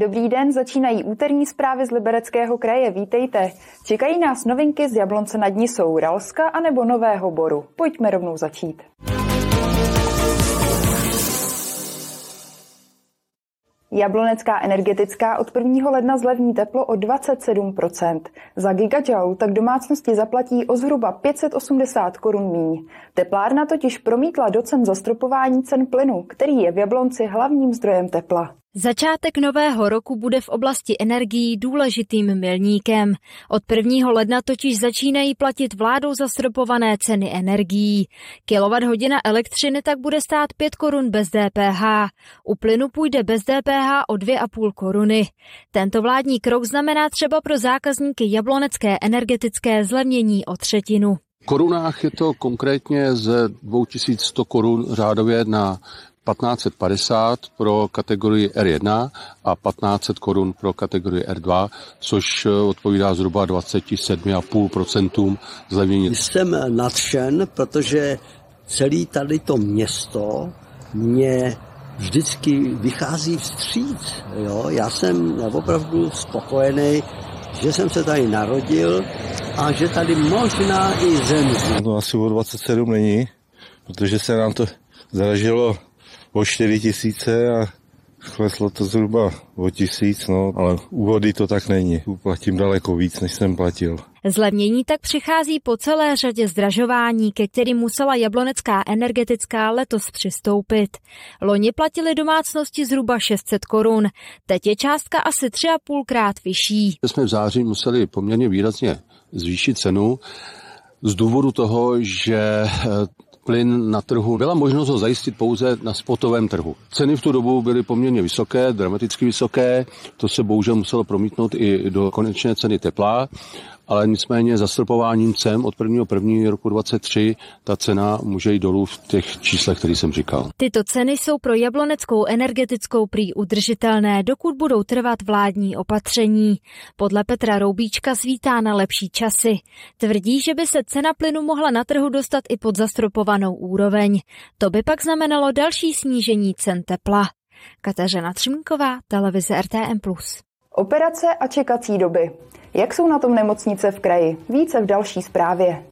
Dobrý den, začínají úterní zprávy z Libereckého kraje, vítejte. Čekají nás novinky z Jablonce nad Nisou, Ralska anebo Nového Boru. Pojďme rovnou začít. Jablonecká energetická od 1. ledna zlevní teplo o 27%. Za gigajoule tak domácnosti zaplatí o zhruba 580 korun míň. Teplárna totiž promítla do cen zastropování cen plynu, který je v Jablonci hlavním zdrojem tepla. Začátek nového roku bude v oblasti energií důležitým milníkem. Od 1. ledna totiž začínají platit vládou zastropované ceny energií. Kilowatthodina elektřiny tak bude stát 5 korun bez DPH. U plynu půjde bez DPH o 2,5 koruny. Tento vládní krok znamená třeba pro zákazníky Jablonecké energetické zlevnění o třetinu. V korunách je to konkrétně ze 2100 korun řádově na 1550 pro kategorii R1 a 1500 korun pro kategorii R2, což odpovídá zhruba 27,5% zlevnění. Jsem nadšen, protože celé tady to město mě vždycky vychází vstříc. Jo? Já jsem opravdu spokojený, že jsem se tady narodil a že tady možná i zemřu. No asi o 27 není, protože se nám to zdražilo o 4 000 a kleslo to zhruba o 1000, no, ale u vody to tak není. Uplatím daleko víc, než jsem platil. Zlevnění tak přichází po celé řadě zdražování, ke kterým musela Jablonecká energetická letos přistoupit. Loni platili domácnosti zhruba 600 korun, teď je částka asi 3,5krát vyšší. Jsme v září museli poměrně výrazně zvýšit cenu z důvodu toho, že plyn na trhu. Byla možnost ho zajistit pouze na spotovém trhu. Ceny v tu dobu byly poměrně vysoké, dramaticky vysoké. To se bohužel muselo promítnout i do konečné ceny tepla, ale nicméně zastropováním cen od 1. roku 2023 ta cena může jít dolů v těch číslech, které jsem říkal. Tyto ceny jsou pro Jabloneckou energetickou prý udržitelné, dokud budou trvat vládní opatření. Podle Petra Roubíčka svítá na lepší časy. Tvrdí, že by se cena plynu mohla na trhu dostat i pod zastropovanou úroveň. To by pak znamenalo další snížení cen tepla. Kateřina Třmínková, televize RTM+. Operace a čekací doby. Jak jsou na tom nemocnice v kraji? Více v další zprávě.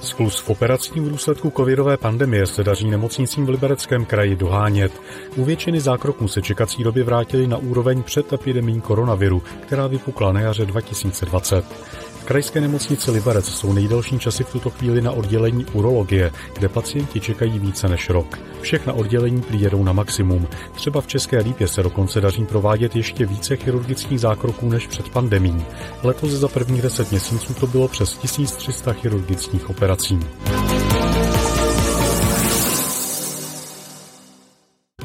Skluz v operacích v důsledku covidové pandemie se daří nemocnicím v Libereckém kraji dohánět. U většiny zákroků se čekací doby vrátily na úroveň před epidemií koronaviru, která vypukla na jaře 2020. V krajské nemocnici Liberec jsou nejdelší časy v tuto chvíli na oddělení urologie, kde pacienti čekají více než rok. Všechna oddělení přijedou na maximum. Třeba v České Lípě se dokonce daří provádět ještě více chirurgických zákroků než před pandemií. Letos za prvních 10 měsíců to bylo přes 1300 chirurgických operací.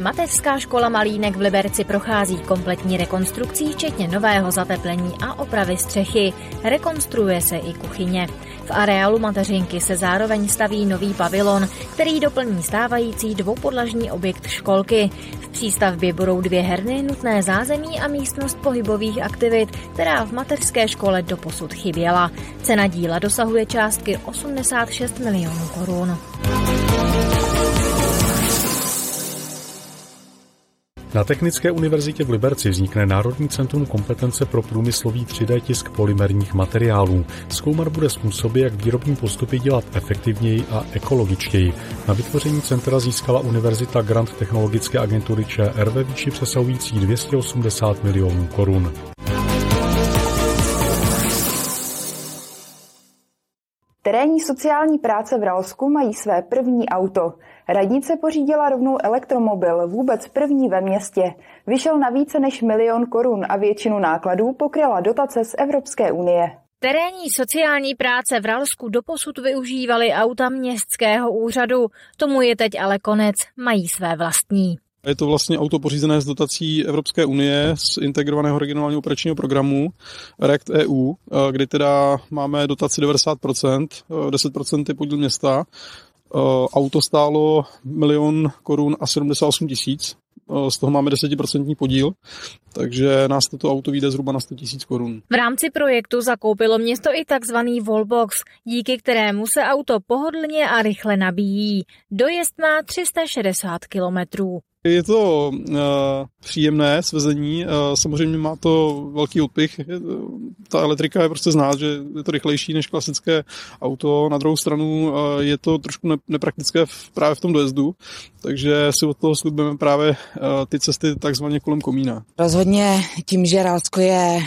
Mateřská škola Malínek v Liberci prochází kompletní rekonstrukcí, včetně nového zateplení a opravy střechy. Rekonstruuje se i kuchyně. V areálu mateřinky se zároveň staví nový pavilon, který doplní stávající dvoupodlažní objekt školky. V přístavbě budou 2 herny, nutné zázemí a místnost pohybových aktivit, která v mateřské škole doposud chyběla. Cena díla dosahuje částky 86 milionů korun. Na Technické univerzitě v Liberci vznikne Národní centrum kompetence pro průmyslový 3D tisk polymerních materiálů. Zkoumat bude způsoby, jak výrobní postupy dělat efektivněji a ekologičtěji. Na vytvoření centra získala univerzita grant Technologické agentury ČR ve výši přesahující 280 milionů korun. Terénní sociální práce v Ralsku mají své první auto. Radnice pořídila rovnou elektromobil, vůbec první ve městě. Vyšel na více než 1 000 000 korun a většinu nákladů pokryla dotace z Evropské unie. Terénní sociální práce v Ralsku doposud využívaly auta městského úřadu. Tomu je teď ale konec, mají své vlastní. Je to vlastně auto pořízené z dotací Evropské unie z integrovaného regionálního operačního programu REACT EU, kdy teda máme dotaci 90%, 10% je podíl města. Auto stálo 1 000 000 korun a 78 tisíc. z toho máme 10% podíl, takže nás toto auto vyjde zhruba na 100 000 korun. V rámci projektu zakoupilo město i takzvaný wallbox, díky kterému se auto pohodlně a rychle nabíjí. Dojezd má 360 kilometrů. Je to příjemné svezení, samozřejmě má to velký odpich, ta elektrika je prostě znát, že je to rychlejší než klasické auto, na druhou stranu je to trošku nepraktické právě v tom dojezdu, takže si od toho slibujeme právě ty cesty takzvaně kolem komína. Rozhodně tím, že Ralsko je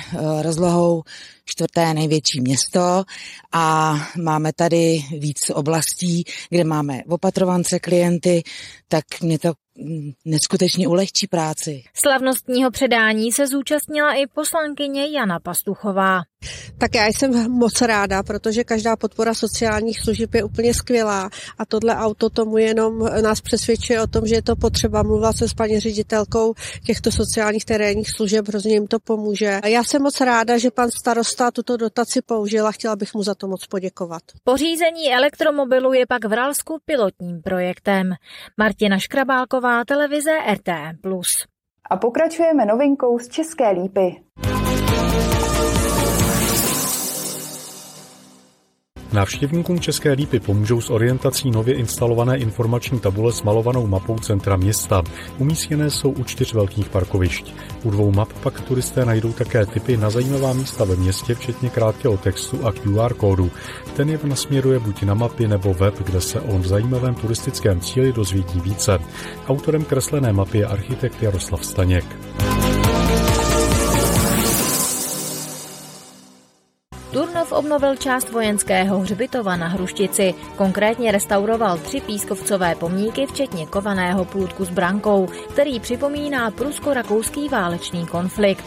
rozlohou 4. největší město a máme tady víc oblastí, kde máme opatrovance, klienty, tak mě to neskutečně ulehčí práci. Slavnostního předání se zúčastnila i poslankyně Jana Pastuchová. Tak já jsem moc ráda, protože každá podpora sociálních služeb je úplně skvělá a tohle auto tomu jenom nás přesvědčuje o tom, že je to potřeba. Mluvila jsem s paní ředitelkou těchto sociálních terénních služeb, hrozně jim to pomůže. A já jsem moc ráda, že pan starosta tuto dotaci použil a chtěla bych mu za to moc poděkovat. Pořízení elektromobilu je pak v Ralsku pilotním projektem. Martina Škrabálková, televize RTM+. A pokračujeme novinkou z České Lípy. Návštěvníkům České Lípy pomůžou s orientací nově instalované informační tabule s malovanou mapou centra města. Umístěné jsou u 4 velkých parkovišť. U 2 map pak turisté najdou také tipy na zajímavá místa ve městě, včetně krátkého textu a QR kódu. Ten je nasměruje buď na mapy nebo web, kde se o zajímavém turistickém cíli dozvědí více. Autorem kreslené mapy je architekt Jaroslav Staněk. Turnov obnovil část vojenského hřbitova na Hruštici. Konkrétně restauroval 3 pískovcové pomníky, včetně kovaného plůdku s brankou, který připomíná prusko-rakouský válečný konflikt.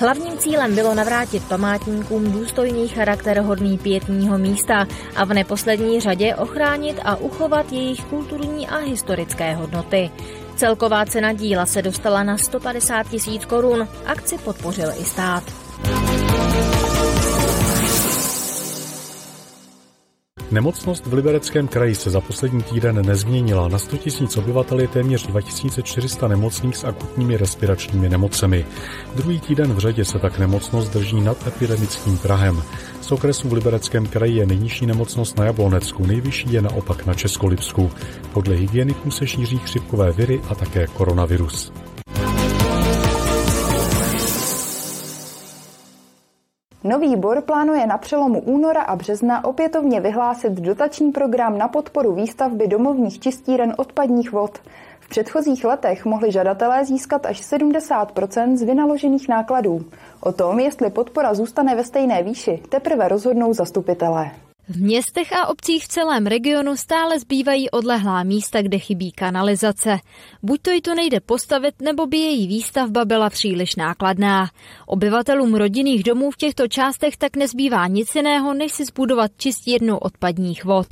Hlavním cílem bylo navrátit památníkům důstojný charakter hodný pietního místa a v neposlední řadě ochránit a uchovat jejich kulturní a historické hodnoty. Celková cena díla se dostala na 150 000 korun. Akci podpořil i stát. Nemocnost v Libereckém kraji se za poslední týden nezměnila. Na 100 000 obyvatel je téměř 2400 nemocných s akutními respiračními nemocemi. Druhý týden v řadě se tak nemocnost drží nad epidemickým prahem. Z okresů v Libereckém kraji je nejnižší nemocnost na Jablonecku, nejvyšší je naopak na Českolipsku. Podle hygieniků se šíří chřipkové viry a také koronavirus. Nový Bor plánuje na přelomu února a března opětovně vyhlásit dotační program na podporu výstavby domovních čistíren odpadních vod. V předchozích letech mohli žadatelé získat až 70% z vynaložených nákladů. O tom, jestli podpora zůstane ve stejné výši, teprve rozhodnou zastupitelé. V městech a obcích v celém regionu stále zbývají odlehlá místa, kde chybí kanalizace. Buď to jí to nejde postavit, nebo by její výstavba byla příliš nákladná. Obyvatelům rodinných domů v těchto částech tak nezbývá nic jiného, než si zbudovat čistírnu odpadních vod.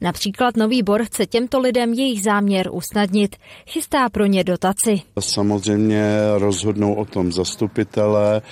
Například Nový Bor chce těmto lidem jejich záměr usnadnit. Chystá pro ně dotaci. Samozřejmě rozhodnou o tom zastupitelé,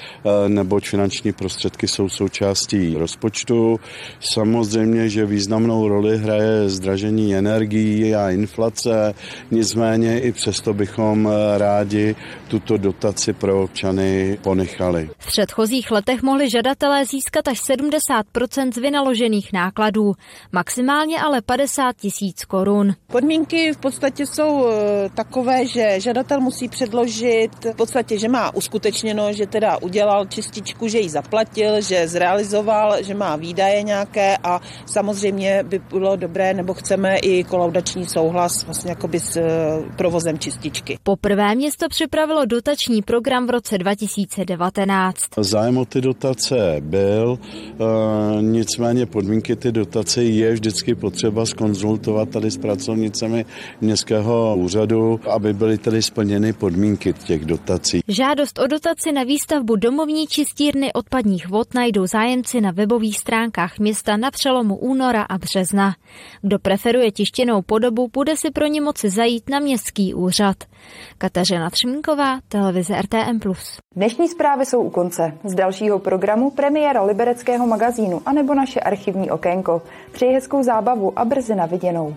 nebo finanční prostředky jsou součástí rozpočtu. Samozřejmě, že významnou roli hraje zdražení energií a inflace, nicméně i přesto bychom rádi tuto dotaci pro občany ponechali. V předchozích letech mohli žadatelé získat až 70% z vynaložených nákladů, maximálně ale 50 000 korun. Podmínky v podstatě jsou takové, že žadatel musí předložit v podstatě, že má uskutečněno, že teda udělal čističku, že ji zaplatil, že zrealizoval, že má výdaje nějaké a samozřejmě by bylo dobré, nebo chceme i kolaudační souhlas vlastně jakoby s provozem čističky. Poprvé město připravilo dotační program v roce 2019. Zájem o ty dotace byl, nicméně podmínky ty dotace je vždycky potřeba zkonzultovat tady s pracovnicemi městského úřadu, aby byly tady splněny podmínky těch dotací. Žádost o dotaci na výstavbu domovní čistírny odpadních vod najdou zájemci na webových stránkách města na přelomu února a března. Kdo preferuje tištěnou podobu, bude si pro ně moci zajít na městský úřad. Kateřina Třmínková, televize RTM+. Dnešní zprávy jsou u konce. Z dalšího programu premiéra Libereckého magazínu anebo naše archivní okénko. Přeji hezkou zábavu a brzy na viděnou.